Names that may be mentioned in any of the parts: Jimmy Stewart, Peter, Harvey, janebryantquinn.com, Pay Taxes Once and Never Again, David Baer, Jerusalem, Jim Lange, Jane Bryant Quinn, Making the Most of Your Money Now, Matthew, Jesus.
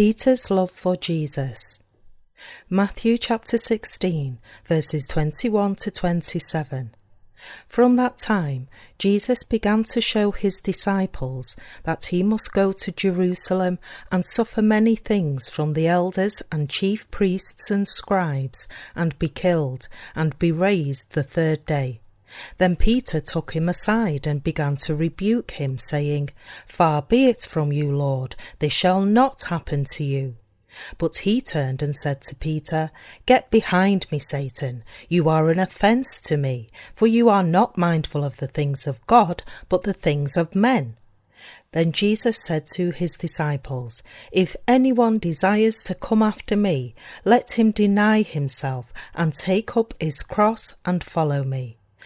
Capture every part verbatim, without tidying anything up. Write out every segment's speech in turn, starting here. Peter's love for Jesus. Matthew chapter sixteen, verses twenty-one to twenty-seven. From that time, Jesus began to show his disciples that he must go to Jerusalem and suffer many things from the elders and chief priests and scribes, and be killed, and be raised the third day. Then Peter took him aside and began to rebuke him, saying, "Far be it from you, Lord, this shall not happen to you." But he turned and said to Peter, "Get behind me, Satan, you are an offence to me, for you are not mindful of the things of God, but the things of men." Then Jesus said to his disciples, "If anyone desires to come after me, let him deny himself and take up his cross and follow me.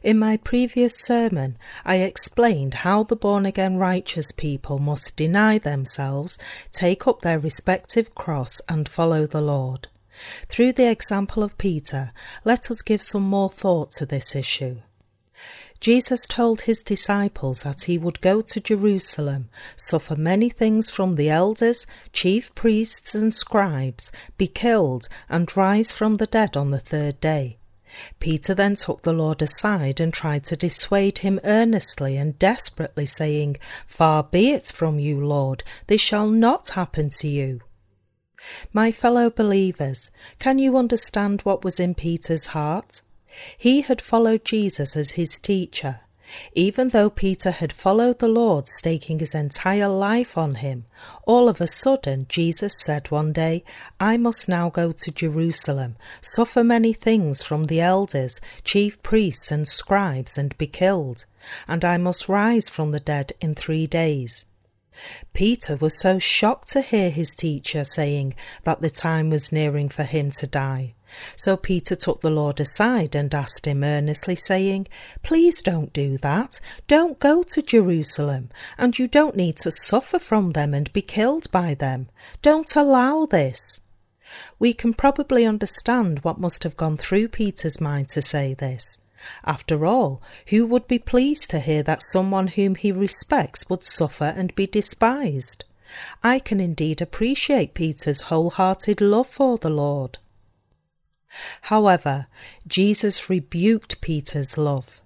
In my previous sermon, I explained how the born-again righteous people must deny themselves, take up their respective cross, and follow the Lord. Through the example of Peter, let us give some more thought to this issue. Jesus told his disciples that he would go to Jerusalem, suffer many things from the elders, chief priests and scribes, be killed, and rise from the dead on the third day. Peter then took the Lord aside and tried to dissuade him earnestly and desperately, saying, "Far be it from you, Lord, this shall not happen to you." My fellow believers, can you understand what was in Peter's heart? He had followed Jesus as his teacher. Even though Peter had followed the Lord, staking his entire life on him, all of a sudden Jesus said one day, "I must now go to Jerusalem, suffer many things from the elders, chief priests and scribes, and be killed, and I must rise from the dead in three days." Peter was so shocked to hear his teacher saying that the time was nearing for him to die. So Peter took the Lord aside and asked him earnestly, saying, "Please don't do that. Don't go to Jerusalem, and you don't need to suffer from them and be killed by them. Don't allow this." We can probably understand what must have gone through Peter's mind to say this. After all, who would be pleased to hear that someone whom he respects would suffer and be despised? I can indeed appreciate Peter's wholehearted love for the Lord. However, Jesus rebuked Peter's love.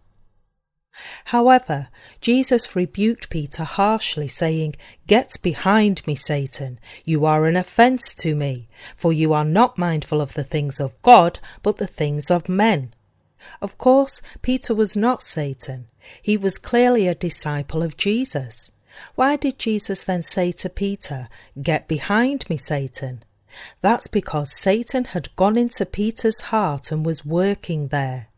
However, Jesus rebuked Peter harshly, saying, "Get behind me, Satan, you are an offence to me, for you are not mindful of the things of God, but the things of men." Of course, Peter was not Satan. He was clearly a disciple of Jesus. Why did Jesus then say to Peter, "Get behind me, Satan"? That's because Satan had gone into Peter's heart and was working there.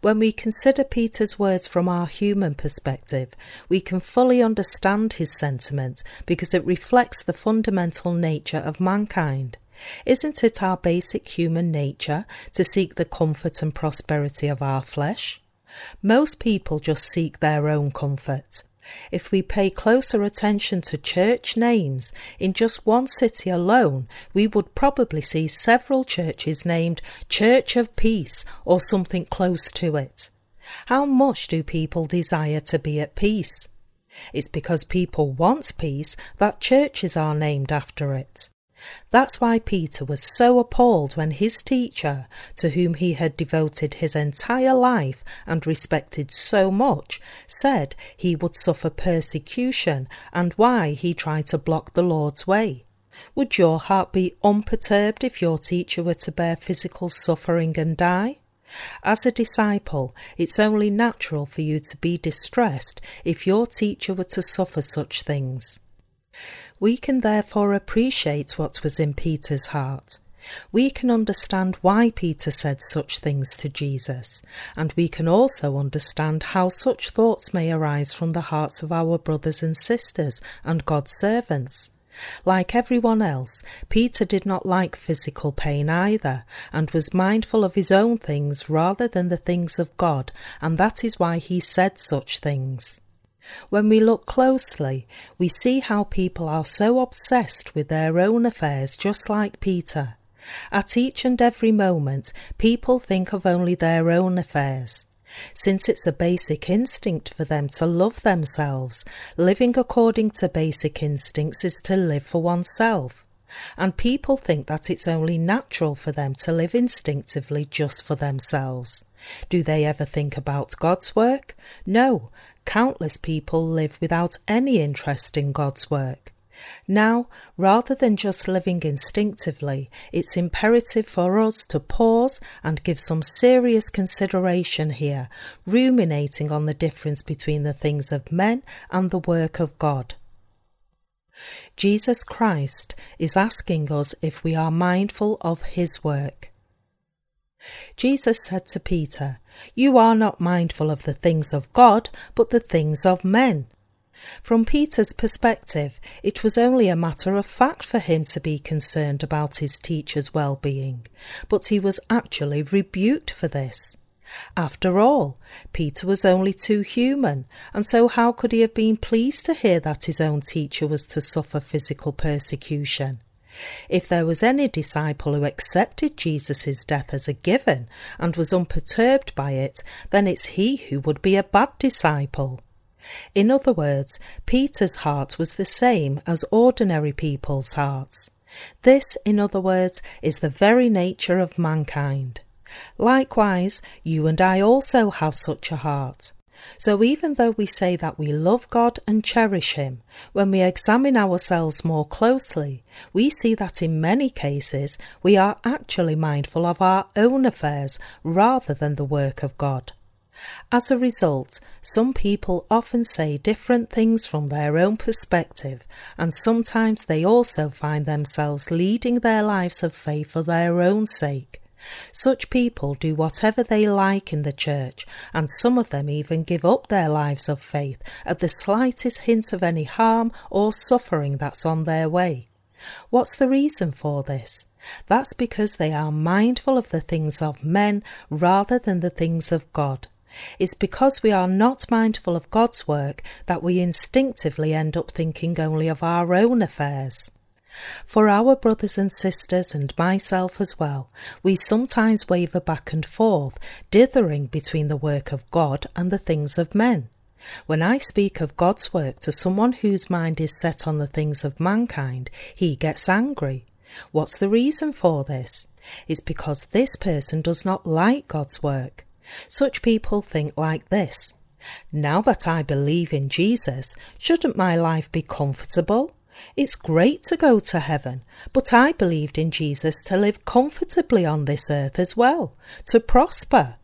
When we consider Peter's words from our human perspective, we can fully understand his sentiment because it reflects the fundamental nature of mankind. Isn't it our basic human nature to seek the comfort and prosperity of our flesh? Most people just seek their own comfort. If we pay closer attention to church names, in just one city alone, we would probably see several churches named Church of Peace or something close to it. How much do people desire to be at peace? It's because people want peace that churches are named after it. That's why Peter was so appalled when his teacher, to whom he had devoted his entire life and respected so much, said he would suffer persecution, and why he tried to block the Lord's way. Would your heart be unperturbed if your teacher were to bear physical suffering and die? As a disciple, it's only natural for you to be distressed if your teacher were to suffer such things. We can therefore appreciate what was in Peter's heart. We can understand why Peter said such things to Jesus, and we can also understand how such thoughts may arise from the hearts of our brothers and sisters and God's servants. Like everyone else, Peter did not like physical pain either, and was mindful of his own things rather than the things of God, and that is why he said such things. When we look closely, we see how people are so obsessed with their own affairs, just like Peter. At each and every moment, people think of only their own affairs. Since it's a basic instinct for them to love themselves, living according to basic instincts is to live for oneself. And people think that it's only natural for them to live instinctively just for themselves. Do they ever think about God's work? No, countless people live without any interest in God's work. Now, rather than just living instinctively, it's imperative for us to pause and give some serious consideration here, ruminating on the difference between the things of men and the work of God. Jesus Christ is asking us if we are mindful of his work. Jesus said to Peter, "You are not mindful of the things of God, but the things of men." From Peter's perspective, it was only a matter of fact for him to be concerned about his teacher's well-being, but he was actually rebuked for this. After all, Peter was only too human, and so how could he have been pleased to hear that his own teacher was to suffer physical persecution? If there was any disciple who accepted Jesus' death as a given and was unperturbed by it, then it's he who would be a bad disciple. In other words, Peter's heart was the same as ordinary people's hearts. This, in other words, is the very nature of mankind. Likewise, you and I also have such a heart. So even though we say that we love God and cherish him, when we examine ourselves more closely, we see that in many cases we are actually mindful of our own affairs rather than the work of God. As a result, some people often say different things from their own perspective, and sometimes they also find themselves leading their lives of faith for their own sake. Such people do whatever they like in the church, and some of them even give up their lives of faith at the slightest hint of any harm or suffering that's on their way. What's the reason for this? That's because they are mindful of the things of men rather than the things of God. It's because we are not mindful of God's work that we instinctively end up thinking only of our own affairs. For our brothers and sisters, and myself as well, we sometimes waver back and forth, dithering between the work of God and the things of men. When I speak of God's work to someone whose mind is set on the things of mankind, he gets angry. What's the reason for this? It's because this person does not like God's work. Such people think like this: now that I believe in Jesus, shouldn't my life be comfortable? It's great to go to heaven, but I believed in Jesus to live comfortably on this earth as well, to prosper.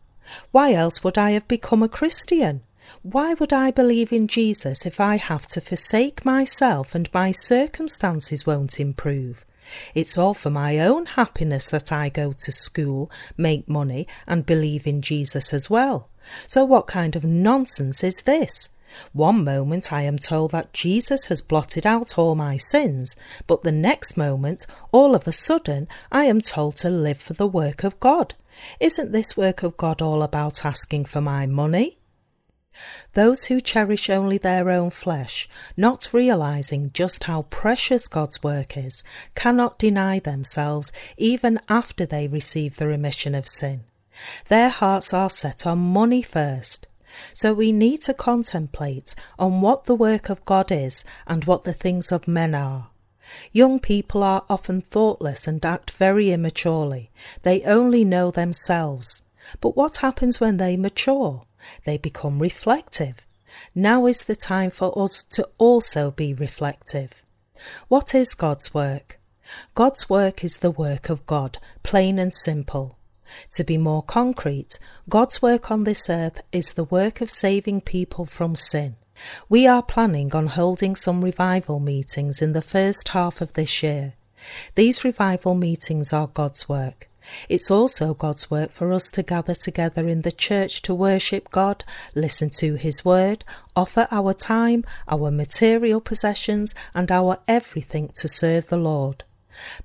Why else would I have become a Christian? Why would I believe in Jesus if I have to forsake myself and my circumstances won't improve? It's all for my own happiness that I go to school, make money, and believe in Jesus as well. So what kind of nonsense is this? One moment I am told that Jesus has blotted out all my sins, but the next moment, all of a sudden, I am told to live for the work of God. Isn't this work of God all about asking for my money? Those who cherish only their own flesh, not realizing just how precious God's work is, cannot deny themselves even after they receive the remission of sin. Their hearts are set on money first. So we need to contemplate on what the work of God is and what the things of men are. Young people are often thoughtless and act very immaturely. They only know themselves. But what happens when they mature? They become reflective. Now is the time for us to also be reflective. What is God's work? God's work is the work of God, plain and simple. To be more concrete, God's work on this earth is the work of saving people from sin. We are planning on holding some revival meetings in the first half of this year. These revival meetings are God's work. It's also God's work for us to gather together in the church to worship God, listen to His word, offer our time, our material possessions, and our everything to serve the Lord.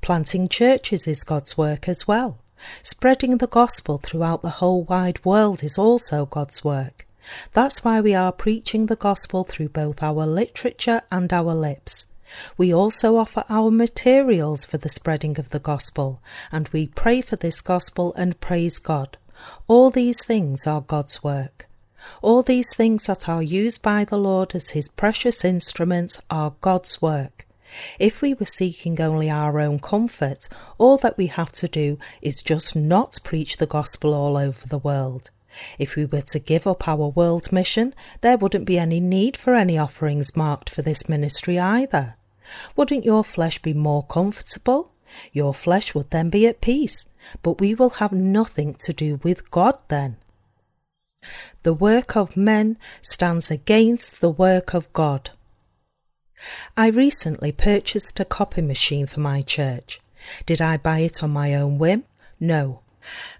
Planting churches is God's work as well. Spreading the gospel throughout the whole wide world is also God's work. That's why we are preaching the gospel through both our literature and our lips. We also offer our materials for the spreading of the gospel, and we pray for this gospel and praise God. All these things are God's work. All these things that are used by the Lord as His precious instruments are God's work. If we were seeking only our own comfort, all that we have to do is just not preach the gospel all over the world. If we were to give up our world mission, there wouldn't be any need for any offerings marked for this ministry either. Wouldn't your flesh be more comfortable? Your flesh would then be at peace, but we will have nothing to do with God then. The work of men stands against the work of God. I recently purchased a copy machine for my church. Did I buy it on my own whim? No.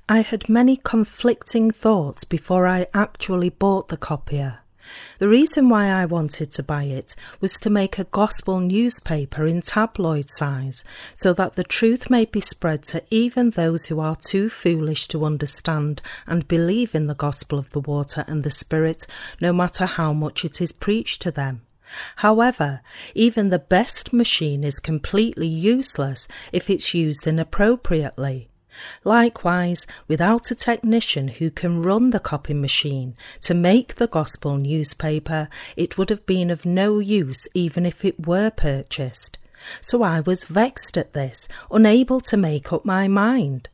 I had many conflicting thoughts before I actually bought the copier. The reason why I wanted to buy it was to make a gospel newspaper in tabloid size, so that the truth may be spread to even those who are too foolish to understand and believe in the gospel of the water and the Spirit, no matter how much it is preached to them. However, even the best machine is completely useless if it's used inappropriately. Likewise, without a technician who can run the copy machine to make the gospel newspaper, it would have been of no use even if it were purchased. So I was vexed at this, unable to make up my mind.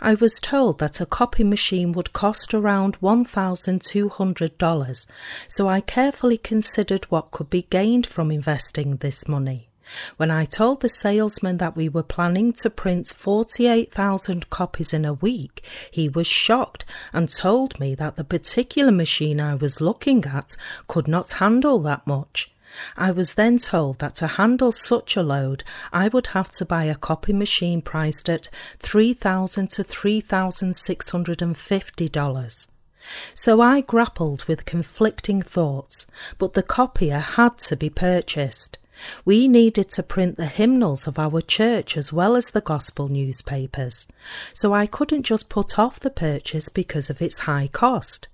I was told that a copy machine would cost around one thousand two hundred dollars, so I carefully considered what could be gained from investing this money. When I told the salesman that we were planning to print forty-eight thousand copies in a week, he was shocked and told me that the particular machine I was looking at could not handle that much. I was then told that to handle such a load, I would have to buy a copy machine priced at three thousand dollars to three thousand six hundred fifty dollars. So I grappled with conflicting thoughts, but the copier had to be purchased. We needed to print the hymnals of our church as well as the gospel newspapers, so I couldn't just put off the purchase because of its high cost.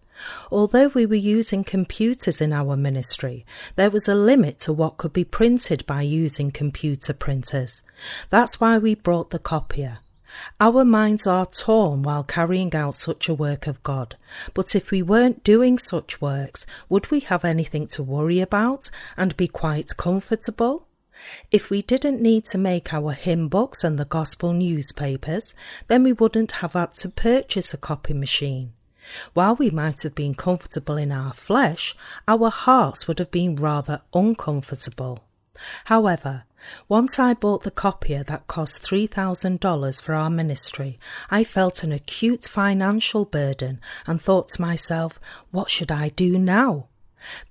Although we were using computers in our ministry, there was a limit to what could be printed by using computer printers. That's why we brought the copier. Our minds are torn while carrying out such a work of God, but if we weren't doing such works, would we have anything to worry about and be quite comfortable? If we didn't need to make our hymn books and the gospel newspapers, then we wouldn't have had to purchase a copy machine. While we might have been comfortable in our flesh, our hearts would have been rather uncomfortable. However, once I bought the copier that cost three thousand dollars for our ministry, I felt an acute financial burden and thought to myself, what should I do now?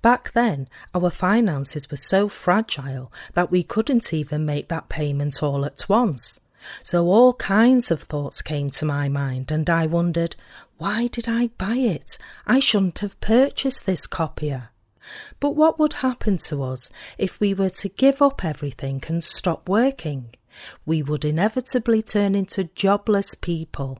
Back then, our finances were so fragile that we couldn't even make that payment all at once. So all kinds of thoughts came to my mind, and I wondered, why did I buy it? I shouldn't have purchased this copier. But what would happen to us if we were to give up everything and stop working? We would inevitably turn into jobless people.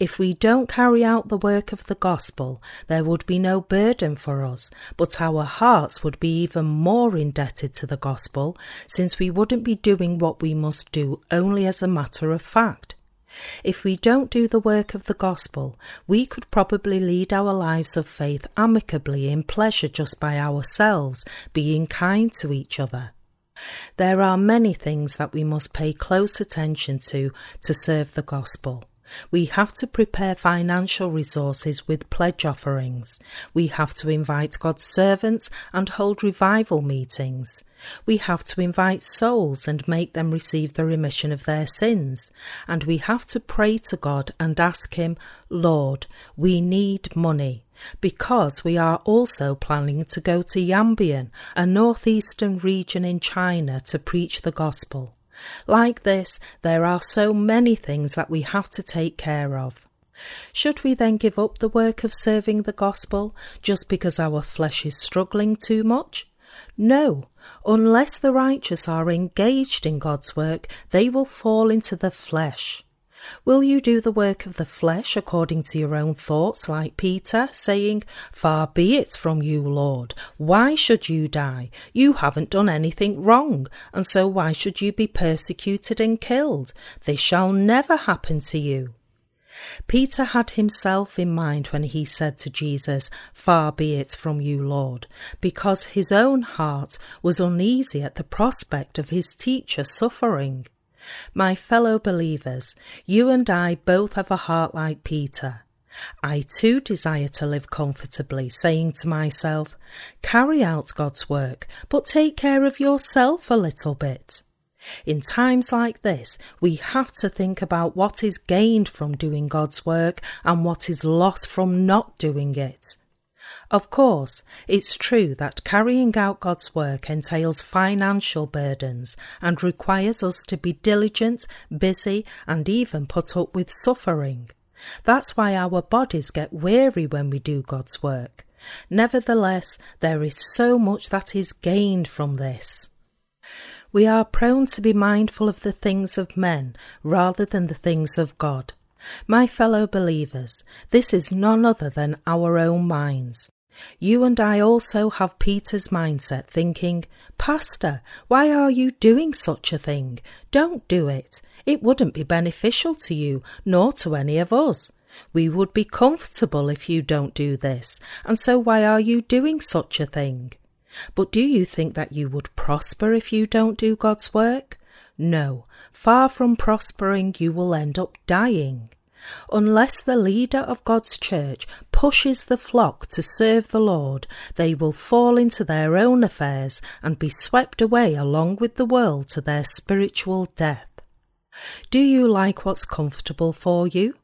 If we don't carry out the work of the gospel, there would be no burden for us, but our hearts would be even more indebted to the gospel, since we wouldn't be doing what we must do only as a matter of fact. If we don't do the work of the gospel, we could probably lead our lives of faith amicably in pleasure just by ourselves, being kind to each other. There are many things that we must pay close attention to to serve the gospel. We have to prepare financial resources with pledge offerings. We have to invite God's servants and hold revival meetings. We have to invite souls and make them receive the remission of their sins. And we have to pray to God and ask Him, Lord, we need money, because we are also planning to go to Yanbian, a northeastern region in China, to preach the gospel. Like this, there are so many things that we have to take care of. Should we then give up the work of serving the gospel just because our flesh is struggling too much? No, unless the righteous are engaged in God's work, they will fall into the flesh. Will you do the work of the flesh according to your own thoughts, like Peter, saying, "Far be it from you, Lord. Why should you die? You haven't done anything wrong, and so why should you be persecuted and killed? This shall never happen to you." Peter had himself in mind when he said to Jesus, "Far be it from you, Lord," because his own heart was uneasy at the prospect of his teacher suffering. My fellow believers, you and I both have a heart like Peter. I too desire to live comfortably, saying to myself, "Carry out God's work, but take care of yourself a little bit." In times like this, we have to think about what is gained from doing God's work and what is lost from not doing it. Of course, it's true that carrying out God's work entails financial burdens and requires us to be diligent, busy, and even put up with suffering. That's why our bodies get weary when we do God's work. Nevertheless, there is so much that is gained from this. We are prone to be mindful of the things of men rather than the things of God. My fellow believers, this is none other than our own minds. You and I also have Peter's mindset, thinking, "Pastor, why are you doing such a thing? Don't do it. It wouldn't be beneficial to you, nor to any of us. We would be comfortable if you don't do this, and so why are you doing such a thing?" But do you think that you would prosper if you don't do God's work? No, far from prospering, you will end up dying. Unless the leader of God's church pushes the flock to serve the Lord, they will fall into their own affairs and be swept away along with the world to their spiritual death. Do you like what's comfortable for you?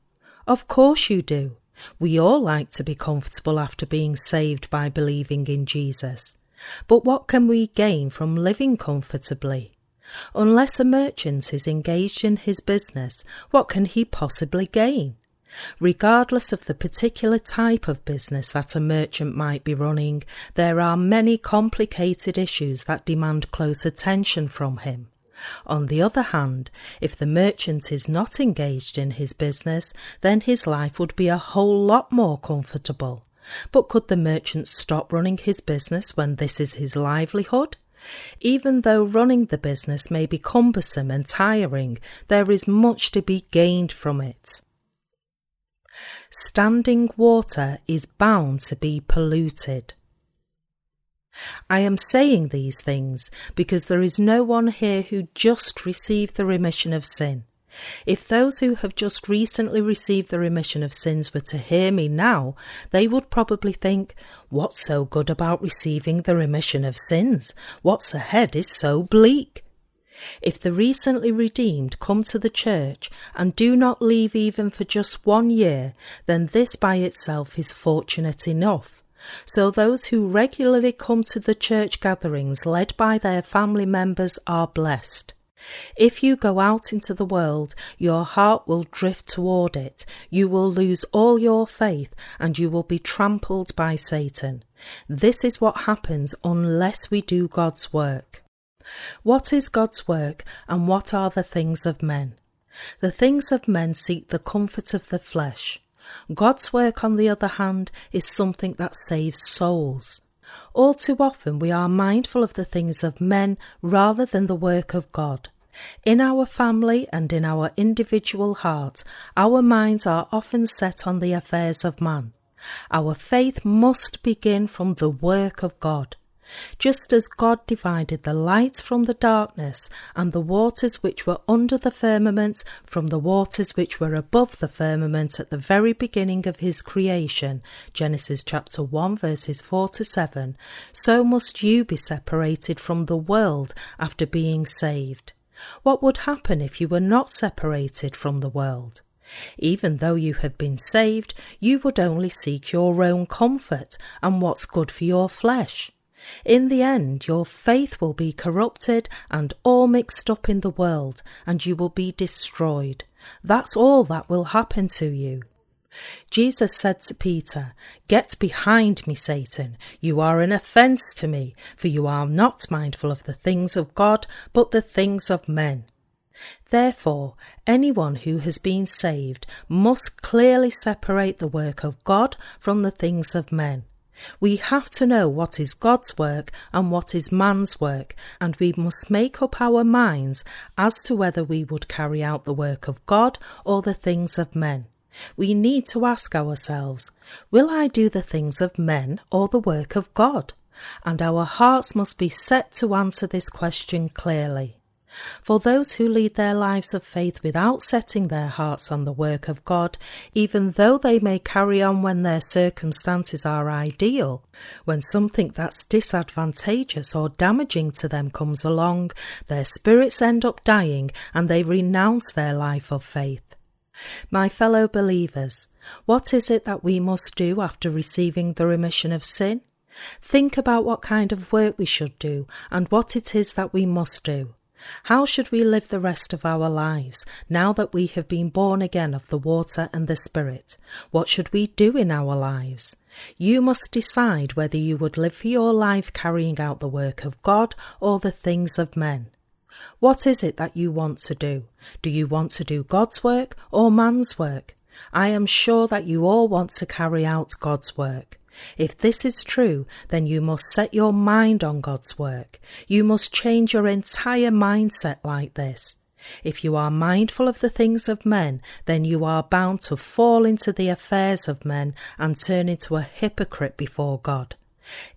Of course you do. We all like to be comfortable after being saved by believing in Jesus. But what can we gain from living comfortably? Unless a merchant is engaged in his business, what can he possibly gain? Regardless of the particular type of business that a merchant might be running, there are many complicated issues that demand close attention from him. On the other hand, if the merchant is not engaged in his business, then his life would be a whole lot more comfortable. But could the merchant stop running his business when this is his livelihood? Even though running the business may be cumbersome and tiring, there is much to be gained from it. Standing water is bound to be polluted. I am saying these things because there is no one here who just received the remission of sin. If those who have just recently received the remission of sins were to hear me now, they would probably think, "What's so good about receiving the remission of sins? What's ahead is so bleak." If the recently redeemed come to the church and do not leave even for just one year, then this by itself is fortunate enough. So those who regularly come to the church gatherings led by their family members are blessed. If you go out into the world, your heart will drift toward it, you will lose all your faith, and you will be trampled by Satan. This is what happens unless we do God's work. What is God's work, and what are the things of men? The things of men seek the comfort of the flesh. God's work, on the other hand, is something that saves souls. All too often we are mindful of the things of men rather than the work of God. In our family and in our individual heart, our minds are often set on the affairs of man. Our faith must begin from the work of God. Just as God divided the light from the darkness, and the waters which were under the firmament from the waters which were above the firmament at the very beginning of his creation, Genesis chapter one verses four to seven, so must you be separated from the world after being saved. What would happen if you were not separated from the world? Even though you have been saved, you would only seek your own comfort and what's good for your flesh. In the end, your faith will be corrupted and all mixed up in the world, and you will be destroyed. That's all that will happen to you. Jesus said to Peter, "Get behind me, Satan. You are an offence to me, for you are not mindful of the things of God, but the things of men." Therefore, anyone who has been saved must clearly separate the work of God from the things of men. We have to know what is God's work and what is man's work, and we must make up our minds as to whether we would carry out the work of God or the things of men. We need to ask ourselves, will I do the things of men or the work of God? And our hearts must be set to answer this question clearly. For those who lead their lives of faith without setting their hearts on the work of God, even though they may carry on when their circumstances are ideal, when something that's disadvantageous or damaging to them comes along, their spirits end up dying and they renounce their life of faith. My fellow believers, what is it that we must do after receiving the remission of sin? Think about what kind of work we should do and what it is that we must do. How should we live the rest of our lives, now that we have been born again of the water and the Spirit? What should we do in our lives? You must decide whether you would live for your life carrying out the work of God or the things of men. What is it that you want to do? Do you want to do God's work or man's work? I am sure that you all want to carry out God's work. If this is true, then you must set your mind on God's work. You must change your entire mindset like this. If you are mindful of the things of men, then you are bound to fall into the affairs of men and turn into a hypocrite before God.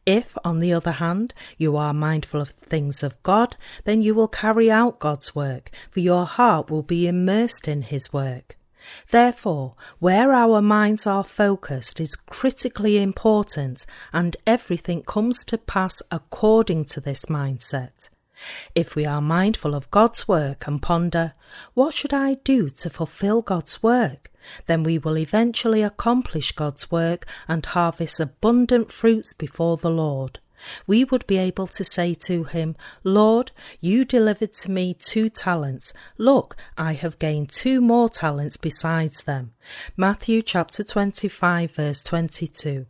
If, on the other hand, you are mindful of the things of God, then you will carry out God's work, for your heart will be immersed in His work. Therefore, where our minds are focused is critically important, and everything comes to pass according to this mindset. If we are mindful of God's work and ponder, "What should I do to fulfill God's work?" then we will eventually accomplish God's work and harvest abundant fruits before the Lord. We would be able to say to Him, "Lord, you delivered to me two talents. Look, I have gained two more talents besides them." Matthew chapter twenty-five, verse twenty-two.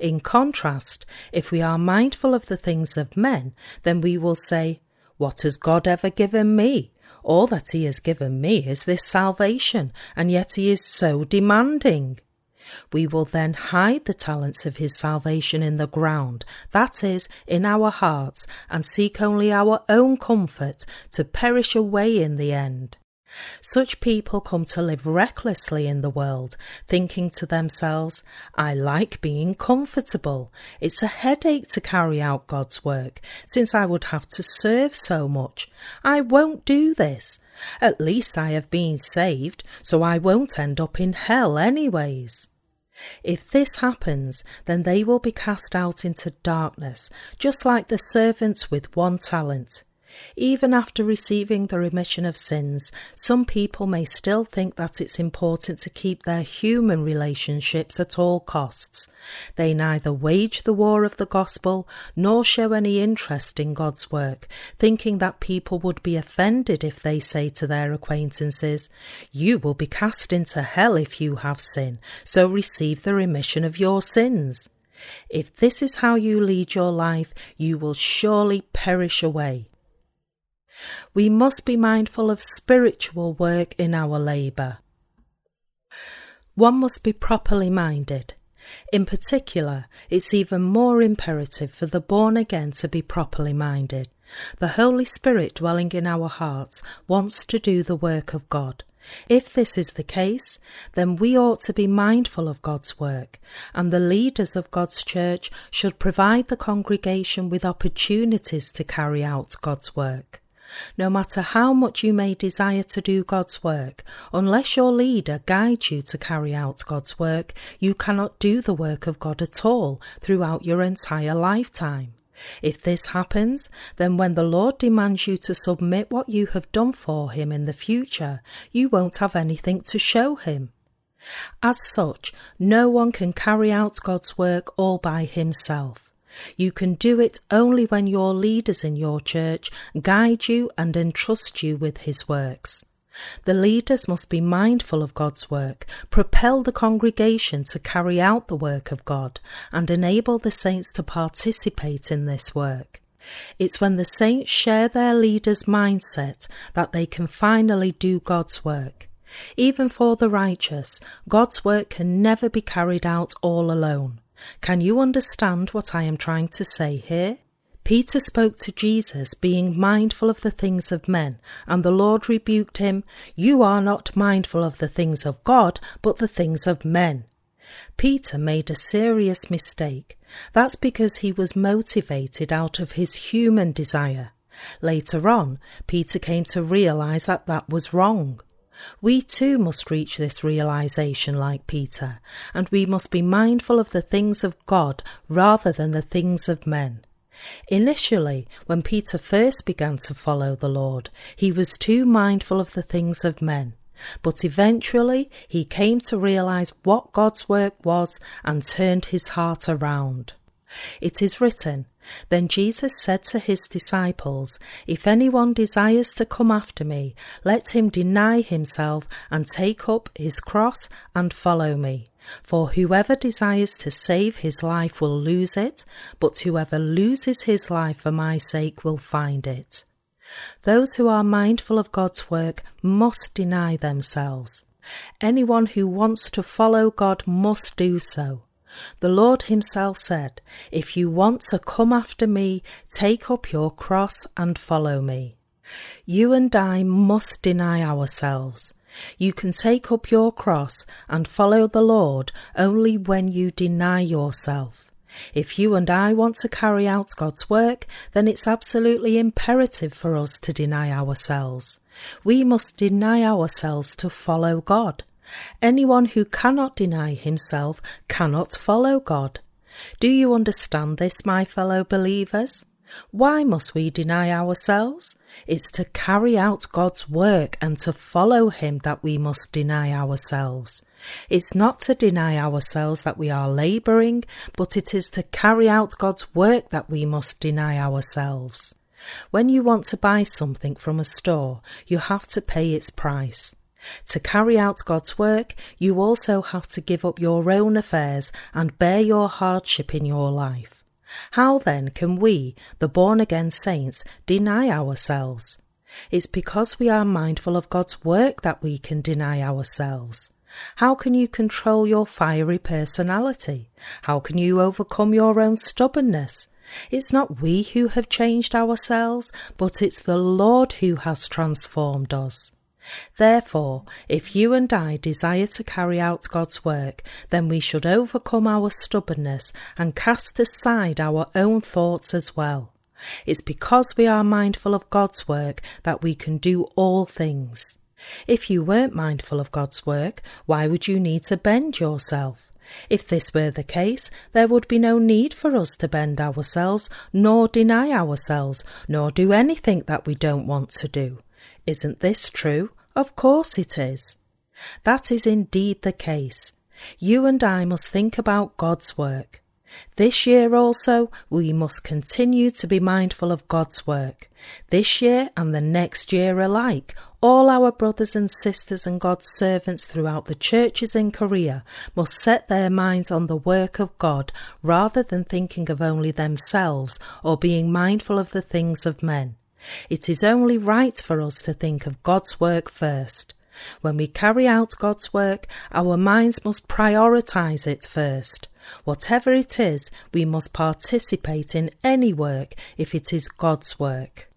In contrast, if we are mindful of the things of men, then we will say, "What has God ever given me? All that He has given me is this salvation, and yet He is so demanding." We will then hide the talents of His salvation in the ground, that is, in our hearts, and seek only our own comfort, to perish away in the end. Such people come to live recklessly in the world, thinking to themselves, "I like being comfortable. It's a headache to carry out God's work, since I would have to serve so much. I won't do this. At least I have been saved, so I won't end up in hell anyways." If this happens, then they will be cast out into darkness, just like the servants with one talent. Even after receiving the remission of sins, some people may still think that it's important to keep their human relationships at all costs. They neither wage the war of the gospel nor show any interest in God's work, thinking that people would be offended if they say to their acquaintances, "You will be cast into hell if you have sin, so receive the remission of your sins." If this is how you lead your life, you will surely perish away. We must be mindful of spiritual work in our labour. One must be properly minded. In particular, it's even more imperative for the born again to be properly minded. The Holy Spirit dwelling in our hearts wants to do the work of God. If this is the case, then we ought to be mindful of God's work, and the leaders of God's church should provide the congregation with opportunities to carry out God's work. No matter how much you may desire to do God's work, unless your leader guides you to carry out God's work, you cannot do the work of God at all throughout your entire lifetime. If this happens, then when the Lord demands you to submit what you have done for Him in the future, you won't have anything to show Him. As such, no one can carry out God's work all by himself. You can do it only when your leaders in your church guide you and entrust you with his works. The leaders must be mindful of God's work, propel the congregation to carry out the work of God, and enable the saints to participate in this work. It's when the saints share their leaders' mindset that they can finally do God's work. Even for the righteous, God's work can never be carried out all alone. Can you understand what I am trying to say here? Peter spoke to Jesus, being mindful of the things of men, and the Lord rebuked him, "You are not mindful of the things of God, but the things of men." Peter made a serious mistake. That's because he was motivated out of his human desire. Later on, Peter came to realize that that was wrong. We too must reach this realization like Peter, and we must be mindful of the things of God rather than the things of men. Initially, when Peter first began to follow the Lord, he was too mindful of the things of men, but eventually he came to realize what God's work was and turned his heart around. It is written, "Then Jesus said to his disciples, 'If anyone desires to come after me, let him deny himself and take up his cross and follow me. For whoever desires to save his life will lose it, but whoever loses his life for my sake will find it.'" Those who are mindful of God's work must deny themselves. Anyone who wants to follow God must do so. The Lord himself said, "If you want to come after me, take up your cross and follow me." You and I must deny ourselves. You can take up your cross and follow the Lord only when you deny yourself. If you and I want to carry out God's work, then it's absolutely imperative for us to deny ourselves. We must deny ourselves to follow God. Anyone who cannot deny himself cannot follow God. Do you understand this, my fellow believers? Why must we deny ourselves? It's to carry out God's work and to follow him that we must deny ourselves. It's not to deny ourselves that we are labouring, but it is to carry out God's work that we must deny ourselves. When you want to buy something from a store, you have to pay its price. To carry out God's work, you also have to give up your own affairs and bear your hardship in your life. How then can we, the born-again saints, deny ourselves? It's because we are mindful of God's work that we can deny ourselves. How can you control your fiery personality? How can you overcome your own stubbornness? It's not we who have changed ourselves, but it's the Lord who has transformed us. Therefore, if you and I desire to carry out God's work, then we should overcome our stubbornness and cast aside our own thoughts as well. It's because we are mindful of God's work that we can do all things. If you weren't mindful of God's work, why would you need to bend yourself? If this were the case, there would be no need for us to bend ourselves, nor deny ourselves, nor do anything that we don't want to do. Isn't this true? Of course it is. That is indeed the case. You and I must think about God's work. This year also, we must continue to be mindful of God's work. This year and the next year alike, all our brothers and sisters and God's servants throughout the churches in Korea must set their minds on the work of God rather than thinking of only themselves or being mindful of the things of men. It is only right for us to think of God's work first. When we carry out God's work, our minds must prioritize it first. Whatever it is, we must participate in any work if it is God's work.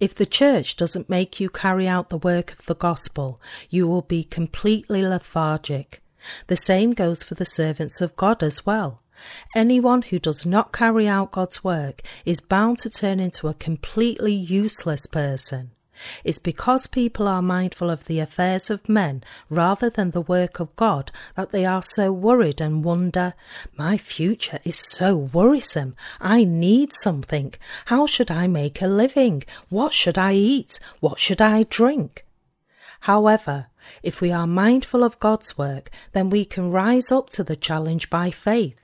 If the church doesn't make you carry out the work of the gospel, you will be completely lethargic. The same goes for the servants of God as well. Anyone who does not carry out God's work is bound to turn into a completely useless person. It's because people are mindful of the affairs of men rather than the work of God that they are so worried and wonder, "My future is so worrisome. I need something. How should I make a living? What should I eat? What should I drink?" However, if we are mindful of God's work, then we can rise up to the challenge by faith.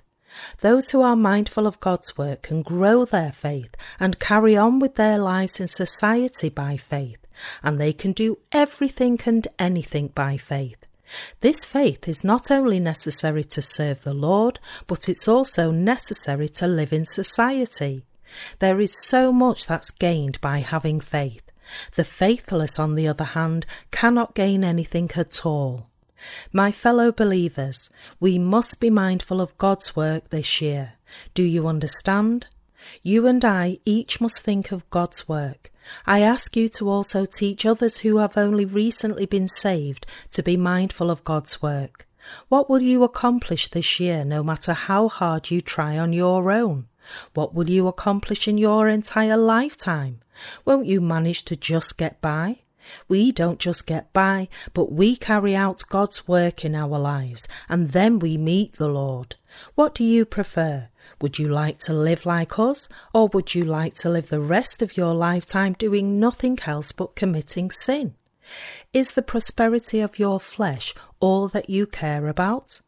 Those who are mindful of God's work can grow their faith and carry on with their lives in society by faith, and they can do everything and anything by faith. This faith is not only necessary to serve the Lord, but it's also necessary to live in society. There is so much that's gained by having faith. The faithless, on the other hand, cannot gain anything at all. My fellow believers, we must be mindful of God's work this year. Do you understand? You and I each must think of God's work. I ask you to also teach others who have only recently been saved to be mindful of God's work. What will you accomplish this year, no matter how hard you try on your own? What will you accomplish in your entire lifetime? Won't you manage to just get by? We don't just get by, but we carry out God's work in our lives, and then we meet the Lord. What do you prefer? Would you like to live like us, or would you like to live the rest of your lifetime doing nothing else but committing sin? Is the prosperity of your flesh all that you care about?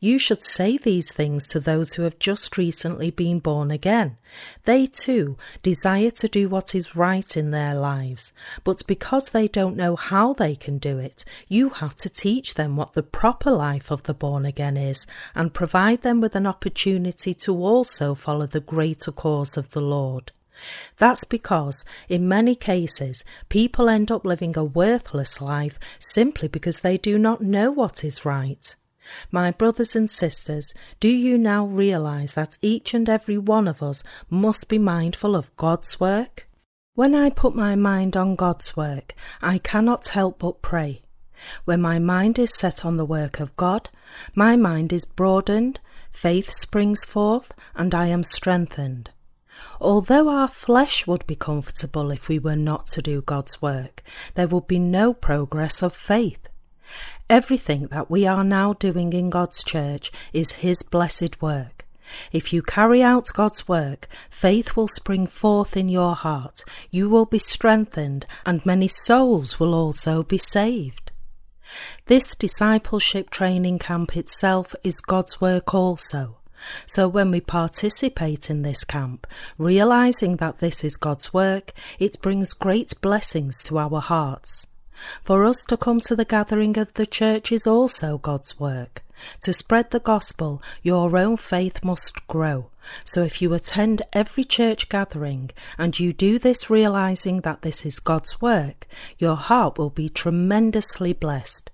You should say these things to those who have just recently been born again. They too desire to do what is right in their lives, but because they don't know how they can do it, you have to teach them what the proper life of the born again is and provide them with an opportunity to also follow the greater cause of the Lord. That's because, in many cases, people end up living a worthless life simply because they do not know what is right. My brothers and sisters, do you now realize that each and every one of us must be mindful of God's work? When I put my mind on God's work, I cannot help but pray. When my mind is set on the work of God, my mind is broadened, faith springs forth, and I am strengthened. Although our flesh would be comfortable if we were not to do God's work, there would be no progress of faith. Everything that we are now doing in God's church is His blessed work. If you carry out God's work, faith will spring forth in your heart, you will be strengthened, and many souls will also be saved. This discipleship training camp itself is God's work also. So when we participate in this camp, realizing that this is God's work, it brings great blessings to our hearts. For us to come to the gathering of the church is also God's work. To spread the gospel, your own faith must grow. So if you attend every church gathering and you do this realizing that this is God's work, your heart will be tremendously blessed.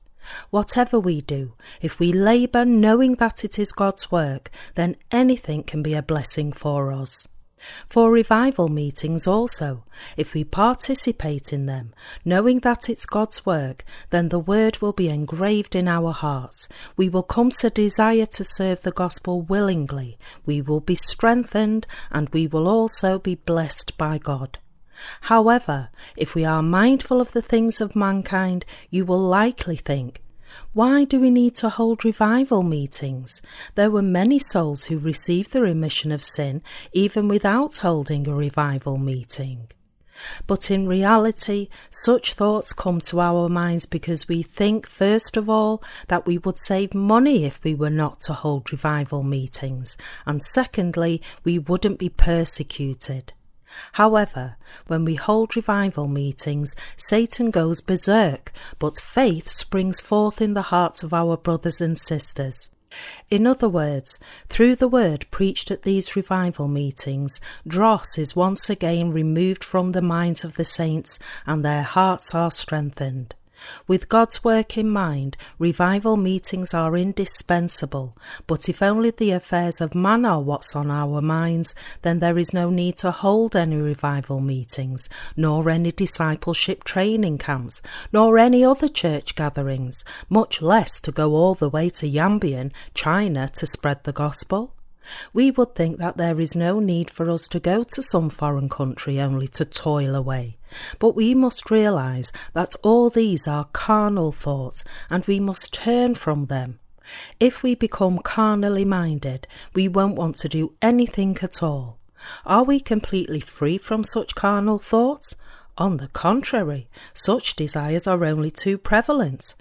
Whatever we do, if we labor knowing that it is God's work, then anything can be a blessing for us. For revival meetings also, if we participate in them, knowing that it's God's work, then the word will be engraved in our hearts. We will come to desire to serve the gospel willingly. We will be strengthened, and we will also be blessed by God. However, if we are mindful of the things of mankind, you will likely think, why do we need to hold revival meetings? There were many souls who received the remission of sin even without holding a revival meeting. But in reality, such thoughts come to our minds because we think, first of all, that we would save money if we were not to hold revival meetings, and secondly, we wouldn't be persecuted. However, when we hold revival meetings, Satan goes berserk, but faith springs forth in the hearts of our brothers and sisters. In other words, through the word preached at these revival meetings, dross is once again removed from the minds of the saints, and their hearts are strengthened. With God's work in mind, revival meetings are indispensable, but if only the affairs of man are what's on our minds, then there is no need to hold any revival meetings, nor any discipleship training camps, nor any other church gatherings, much less to go all the way to Yanbian, China, to spread the gospel. We would think that there is no need for us to go to some foreign country only to toil away. But we must realize that all these are carnal thoughts, and we must turn from them. If we become carnally minded, we won't want to do anything at all. Are we completely free from such carnal thoughts? On the contrary, such desires are only too prevalent.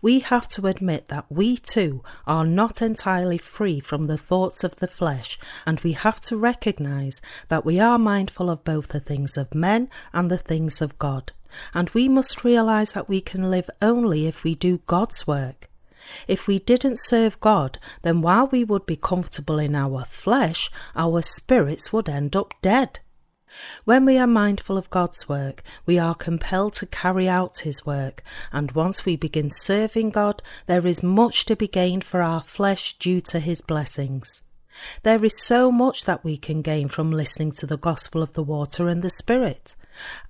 We have to admit that we too are not entirely free from the thoughts of the flesh, and we have to recognize that we are mindful of both the things of men and the things of God, and we must realize that we can live only if we do God's work. If we didn't serve God, then while we would be comfortable in our flesh, our spirits would end up dead. When we are mindful of God's work, we are compelled to carry out his work, and once we begin serving God, there is much to be gained for our flesh due to his blessings. There is so much that we can gain from listening to the gospel of the water and the Spirit.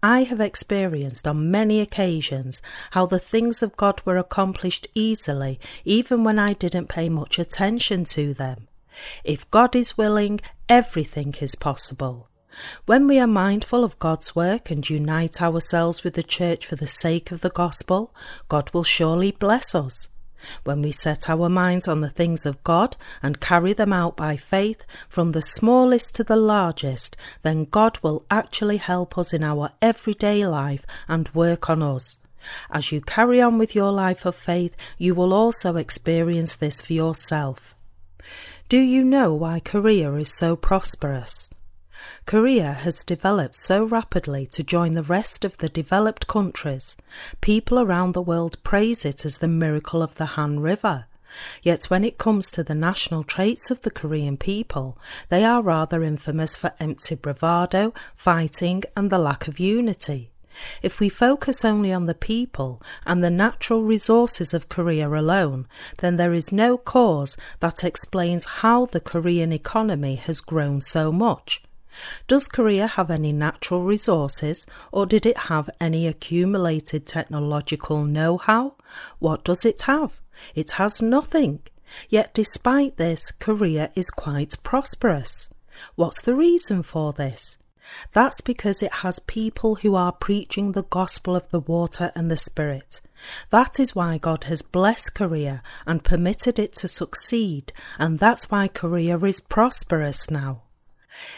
I have experienced on many occasions how the things of God were accomplished easily, even when I didn't pay much attention to them. If God is willing, everything is possible. When we are mindful of God's work and unite ourselves with the church for the sake of the gospel, God will surely bless us. When we set our minds on the things of God and carry them out by faith, from the smallest to the largest, then God will actually help us in our everyday life and work on us. As you carry on with your life of faith, you will also experience this for yourself. Do you know why Korea is so prosperous? Korea has developed so rapidly to join the rest of the developed countries. People around the world praise it as the miracle of the Han River. Yet when it comes to the national traits of the Korean people, they are rather infamous for empty bravado, fighting, and the lack of unity. If we focus only on the people and the natural resources of Korea alone, then there is no cause that explains how the Korean economy has grown so much. Does Korea have any natural resources, or did it have any accumulated technological know-how? What does it have? It has nothing. Yet despite this, Korea is quite prosperous. What's the reason for this? That's because it has people who are preaching the gospel of the water and the Spirit. That is why God has blessed Korea and permitted it to succeed, and that's why Korea is prosperous now.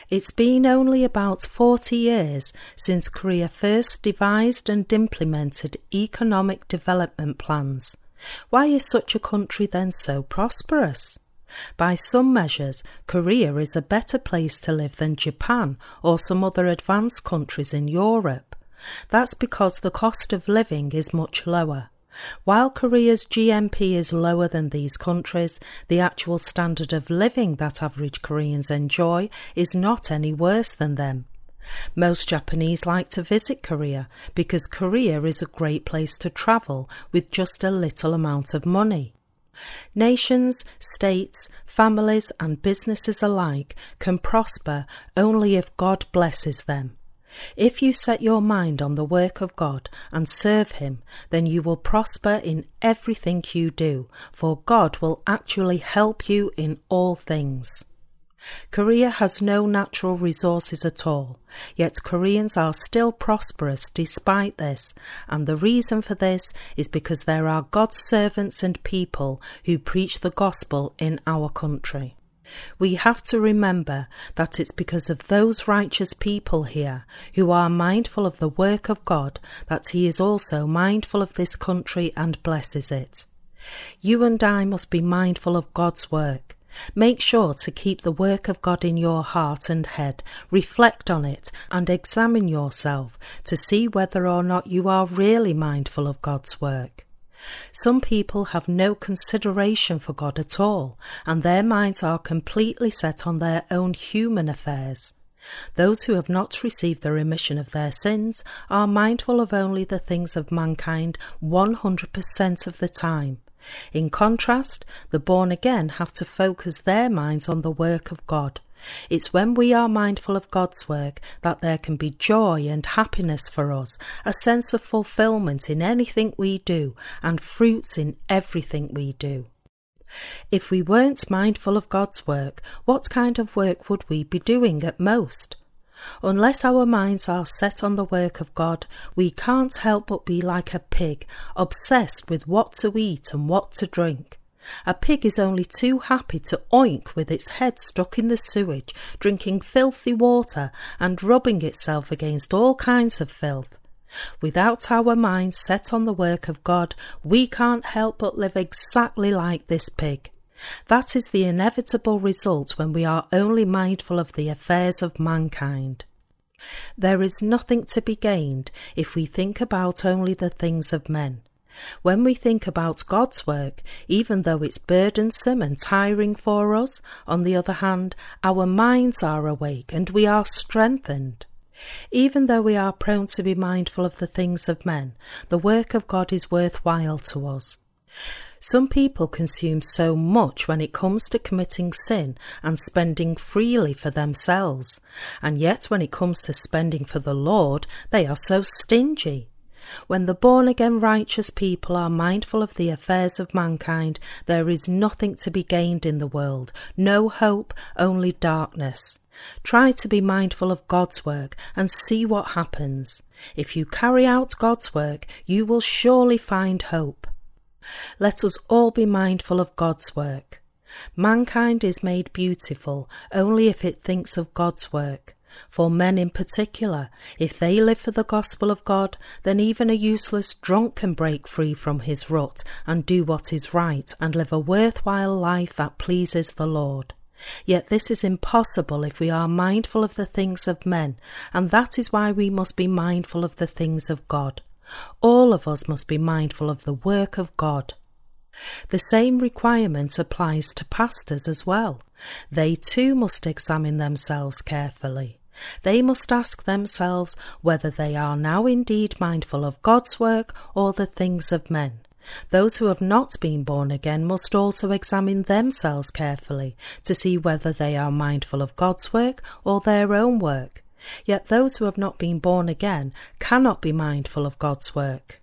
It's been only about forty years since Korea first devised and implemented economic development plans. Why is such a country then so prosperous? By some measures, Korea is a better place to live than Japan or some other advanced countries in Europe. That's because the cost of living is much lower. While Korea's G N P is lower than these countries, the actual standard of living that average Koreans enjoy is not any worse than them. Most Japanese like to visit Korea because Korea is a great place to travel with just a little amount of money. Nations, states, families and businesses alike can prosper only if God blesses them. If you set your mind on the work of God and serve him, then you will prosper in everything you do, for God will actually help you in all things. Korea has no natural resources at all, yet Koreans are still prosperous despite this, and the reason for this is because there are God's servants and people who preach the gospel in our country. We have to remember that it's because of those righteous people here who are mindful of the work of God that he is also mindful of this country and blesses it. You and I must be mindful of God's work. Make sure to keep the work of God in your heart and head, reflect on it and examine yourself to see whether or not you are really mindful of God's work. Some people have no consideration for God at all, and their minds are completely set on their own human affairs. Those who have not received the remission of their sins are mindful of only the things of mankind one hundred percent of the time. In contrast, the born again have to focus their minds on the work of God. It's when we are mindful of God's work that there can be joy and happiness for us, a sense of fulfillment in anything we do, and fruits in everything we do. If we weren't mindful of God's work, what kind of work would we be doing at most? Unless our minds are set on the work of God, we can't help but be like a pig, obsessed with what to eat and what to drink. A pig is only too happy to oink with its head stuck in the sewage, drinking filthy water and rubbing itself against all kinds of filth. Without our minds set on the work of God, we can't help but live exactly like this pig. That is the inevitable result when we are only mindful of the affairs of mankind. There is nothing to be gained if we think about only the things of men. When we think about God's work, even though it's burdensome and tiring for us, on the other hand, our minds are awake and we are strengthened. Even though we are prone to be mindful of the things of men, the work of God is worthwhile to us. Some people consume so much when it comes to committing sin and spending freely for themselves, and yet when it comes to spending for the Lord, they are so stingy. When the born-again righteous people are mindful of the affairs of mankind, there is nothing to be gained in the world, no hope, only darkness. Try to be mindful of God's work and see what happens. If you carry out God's work, you will surely find hope. Let us all be mindful of God's work. Mankind is made beautiful only if it thinks of God's work. For men in particular, if they live for the gospel of God, then even a useless drunk can break free from his rut and do what is right and live a worthwhile life that pleases the Lord. Yet this is impossible if we are mindful of the things of men, and that is why we must be mindful of the things of God. All of us must be mindful of the work of God. The same requirement applies to pastors as well. They too must examine themselves carefully. They must ask themselves whether they are now indeed mindful of God's work or the things of men. Those who have not been born again must also examine themselves carefully to see whether they are mindful of God's work or their own work. Yet those who have not been born again cannot be mindful of God's work.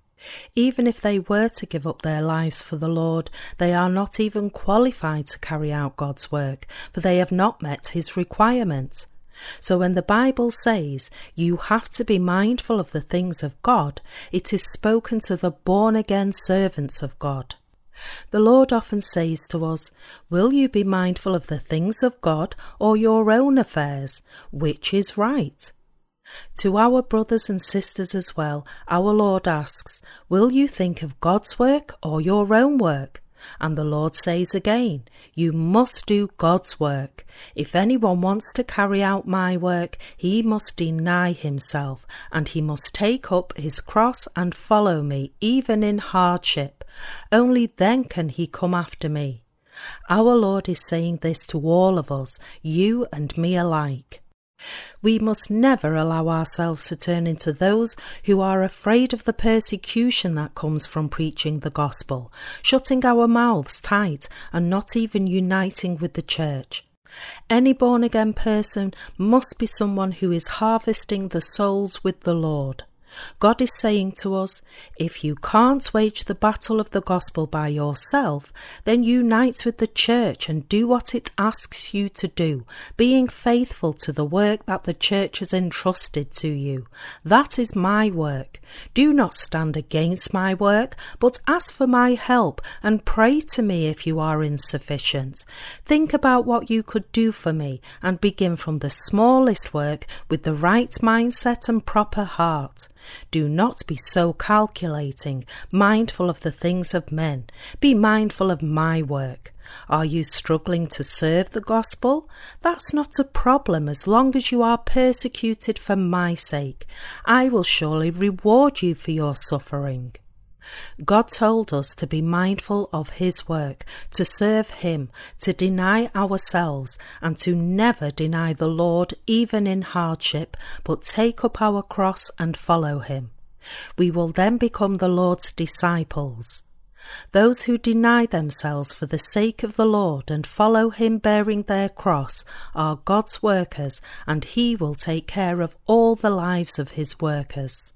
Even if they were to give up their lives for the Lord, they are not even qualified to carry out God's work, for they have not met his requirement. So when the Bible says, you have to be mindful of the things of God, it is spoken to the born-again servants of God. The Lord often says to us, will you be mindful of the things of God or your own affairs? Which is right? To our brothers and sisters as well, our Lord asks, will you think of God's work or your own work? And the Lord says again, you must do God's work. If anyone wants to carry out my work, he must deny himself, and he must take up his cross and follow me, even in hardship. Only then can he come after me. Our Lord is saying this to all of us, you and me alike. We must never allow ourselves to turn into those who are afraid of the persecution that comes from preaching the gospel, shutting our mouths tight and not even uniting with the church. Any born-again person must be someone who is harvesting the souls with the Lord. God is saying to us, if you can't wage the battle of the gospel by yourself, then unite with the church and do what it asks you to do, being faithful to the work that the church has entrusted to you. That is my work. Do not stand against my work, but ask for my help and pray to me if you are insufficient. Think about what you could do for me and begin from the smallest work with the right mindset and proper heart. Do not be so calculating, mindful of the things of men. Be mindful of my work. Are you struggling to serve the gospel? That's not a problem as long as you are persecuted for my sake. I will surely reward you for your suffering. God told us to be mindful of his work, to serve him, to deny ourselves, and to never deny the Lord even in hardship, but take up our cross and follow him. We will then become the Lord's disciples. Those who deny themselves for the sake of the Lord and follow him bearing their cross are God's workers, and he will take care of all the lives of his workers.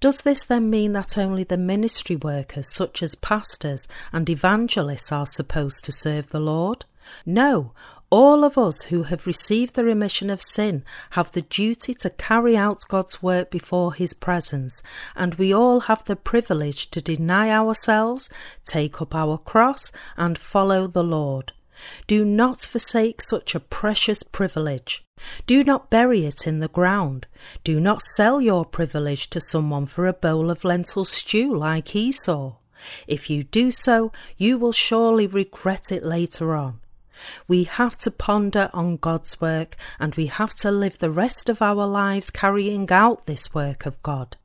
Does this then mean that only the ministry workers such as pastors and evangelists are supposed to serve the Lord? No, all of us who have received the remission of sin have the duty to carry out God's work before his presence, and we all have the privilege to deny ourselves, take up our cross, and follow the Lord. Do not forsake such a precious privilege. Do not bury it in the ground. Do not sell your privilege to someone for a bowl of lentil stew like Esau. If you do so, you will surely regret it later on. We have to ponder on God's work, and we have to live the rest of our lives carrying out this work of God.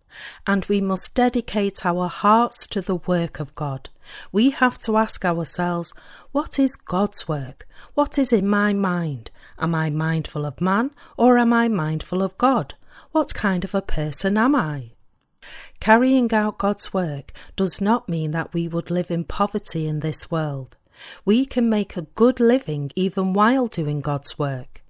And we must dedicate our hearts to the work of God. We have to ask ourselves, what is God's work? What is in my mind? Am I mindful of man, or am I mindful of God? What kind of a person am I? Carrying out God's work does not mean that we would live in poverty in this world. We can make a good living even while doing God's work.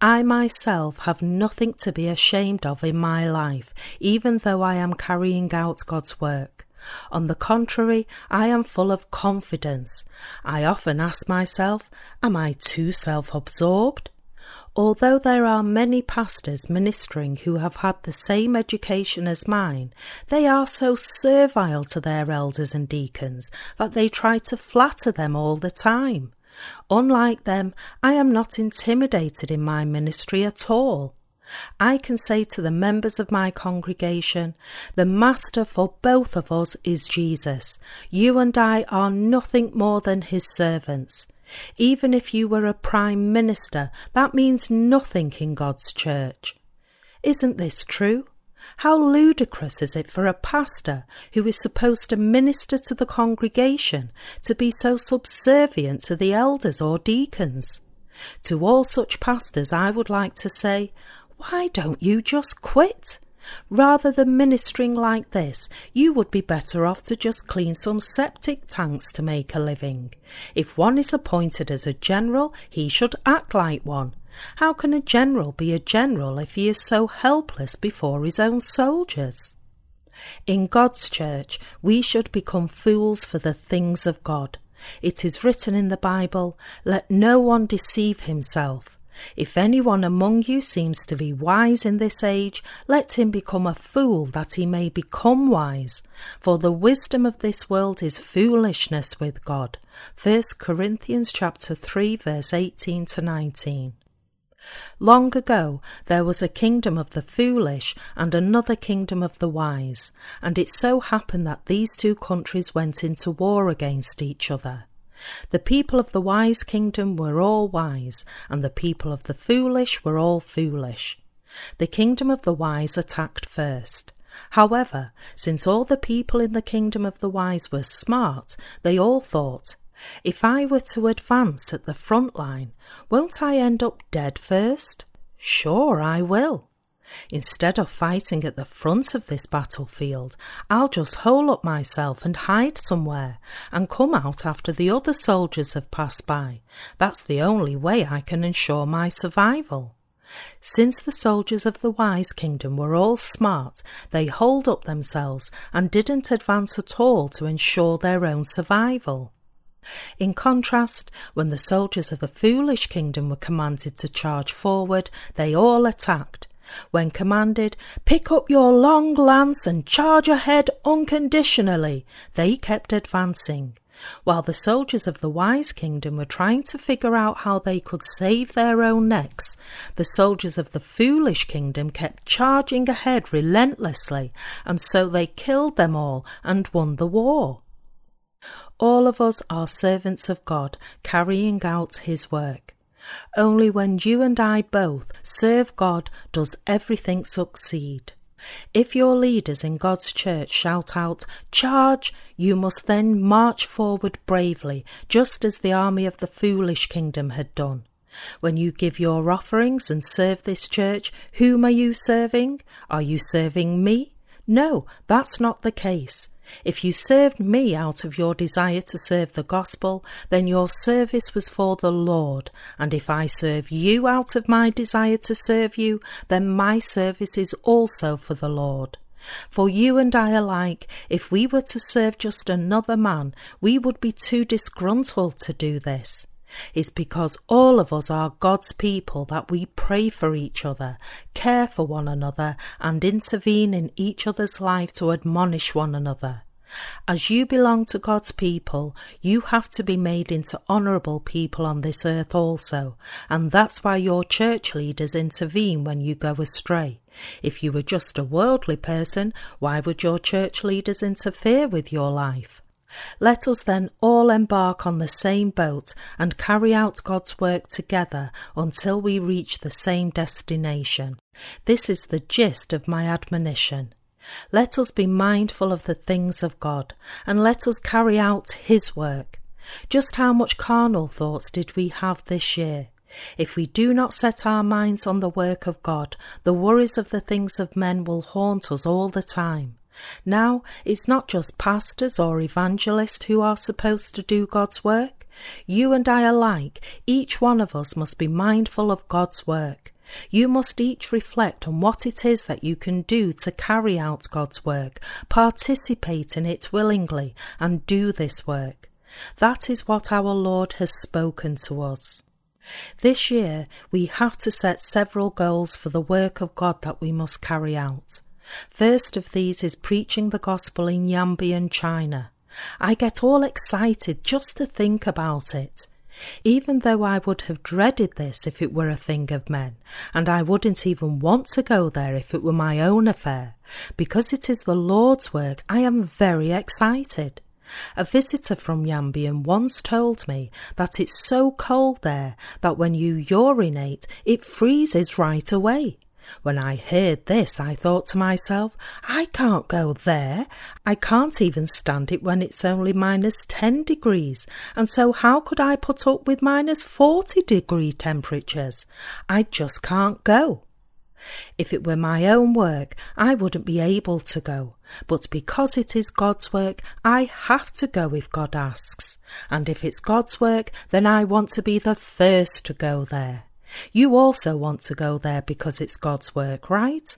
I myself have nothing to be ashamed of in my life, even though I am carrying out God's work. On the contrary, I am full of confidence. I often ask myself, am I too self-absorbed? Although there are many pastors ministering who have had the same education as mine, they are so servile to their elders and deacons that they try to flatter them all the time. Unlike them, I am not intimidated in my ministry at all. I can say to the members of my congregation, the master for both of us is Jesus. You and I are nothing more than his servants. Even if you were a prime minister, that means nothing in God's church. Isn't this true? How ludicrous is it for a pastor who is supposed to minister to the congregation to be so subservient to the elders or deacons? To all such pastors I would like to say, why don't you just quit? Rather than ministering like this, you would be better off to just clean some septic tanks to make a living. If one is appointed as a general, he should act like one. How can a general be a general if he is so helpless before his own soldiers? In God's church, we should become fools for the things of God. It is written in the Bible, let no one deceive himself. If anyone among you seems to be wise in this age, let him become a fool that he may become wise. For the wisdom of this world is foolishness with God. First Corinthians chapter three verse eighteen to nineteen. Long ago there was a kingdom of the foolish and another kingdom of the wise, and it so happened that these two countries went into war against each other. The people of the wise kingdom were all wise, and the people of the foolish were all foolish. The kingdom of the wise attacked first. However, since all the people in the kingdom of the wise were smart, they all thought, if I were to advance at the front line, won't I end up dead first? Sure I will. Instead of fighting at the front of this battlefield, I'll just hole up myself and hide somewhere and come out after the other soldiers have passed by. That's the only way I can ensure my survival. Since the soldiers of the wise kingdom were all smart, they holed up themselves and didn't advance at all to ensure their own survival. In contrast, when the soldiers of the foolish kingdom were commanded to charge forward, they all attacked. When commanded, pick up your long lance and charge ahead unconditionally, they kept advancing. While the soldiers of the wise kingdom were trying to figure out how they could save their own necks, the soldiers of the foolish kingdom kept charging ahead relentlessly, and so they killed them all and won the war. All of us are servants of God, carrying out his work. Only when you and I both serve God does everything succeed. If your leaders in God's church shout out, charge, you must then march forward bravely, just as the army of the foolish kingdom had done. When you give your offerings and serve this church, whom are you serving? Are you serving me? No, that's not the case. If you served me out of your desire to serve the gospel, then your service was for the Lord, and if I serve you out of my desire to serve you, then my service is also for the Lord. For you and I alike, if we were to serve just another man, we would be too disgruntled to do this. It's because all of us are God's people that we pray for each other, care for one another, and intervene in each other's life to admonish one another. As you belong to God's people, you have to be made into honourable people on this earth also, and that's why your church leaders intervene when you go astray. If you were just a worldly person, why would your church leaders interfere with your life? Let us then all embark on the same boat and carry out God's work together until we reach the same destination. This is the gist of my admonition. Let us be mindful of the things of God, and let us carry out His work. Just how much carnal thoughts did we have this year? If we do not set our minds on the work of God, the worries of the things of men will haunt us all the time. Now, it's not just pastors or evangelists who are supposed to do God's work. You and I alike, each one of us must be mindful of God's work. You must each reflect on what it is that you can do to carry out God's work, participate in it willingly, and do this work. That is what our Lord has spoken to us. This year, we have to set several goals for the work of God that we must carry out. First of these is preaching the gospel in Yanbian, China. I get all excited just to think about it. Even though I would have dreaded this if it were a thing of men, and I wouldn't even want to go there if it were my own affair, because it is the Lord's work, I am very excited. A visitor from Yanbian once told me that it's so cold there that when you urinate, it freezes right away. When I heard this, I thought to myself, I can't go there. I can't even stand it when it's only minus ten degrees, and so how could I put up with minus forty degree temperatures? I just can't go. If it were my own work, I wouldn't be able to go, but because it is God's work, I have to go if God asks, and if it's God's work, then I want to be the first to go there. You also want to go there because it's God's work, right?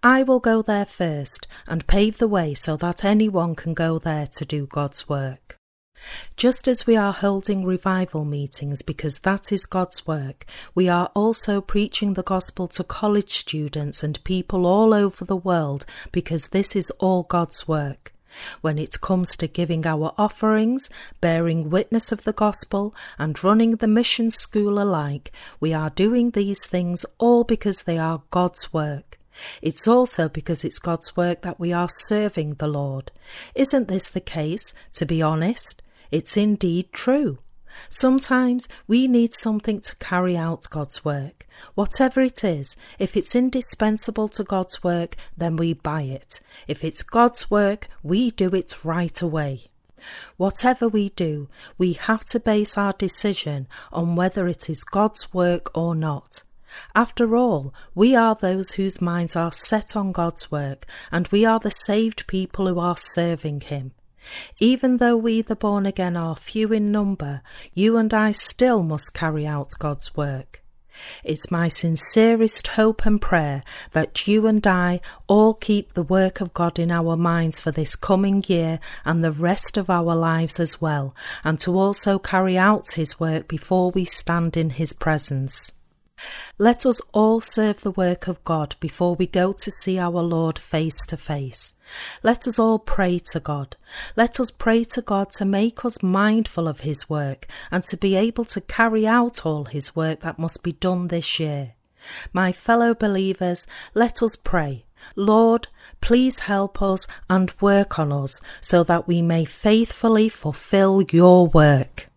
I will go there first and pave the way so that anyone can go there to do God's work. Just as we are holding revival meetings because that is God's work, we are also preaching the gospel to college students and people all over the world because this is all God's work. When it comes to giving our offerings, bearing witness of the gospel, and running the mission school alike, we are doing these things all because they are God's work. It's also because it's God's work that we are serving the Lord. Isn't this the case? To be honest, it's indeed true. Sometimes we need something to carry out God's work. Whatever it is, if it's indispensable to God's work, then we buy it. If it's God's work, we do it right away. Whatever we do, we have to base our decision on whether it is God's work or not. After all, we are those whose minds are set on God's work, and we are the saved people who are serving Him. Even though we the born again are few in number, you and I still must carry out God's work. It's my sincerest hope and prayer that you and I all keep the work of God in our minds for this coming year and the rest of our lives as well, and to also carry out His work before we stand in His presence. Let us all serve the work of God before we go to see our Lord face to face. Let us all pray to God. Let us pray to God to make us mindful of His work and to be able to carry out all His work that must be done this year. My fellow believers, let us pray. Lord, please help us and work on us so that we may faithfully fulfill your work.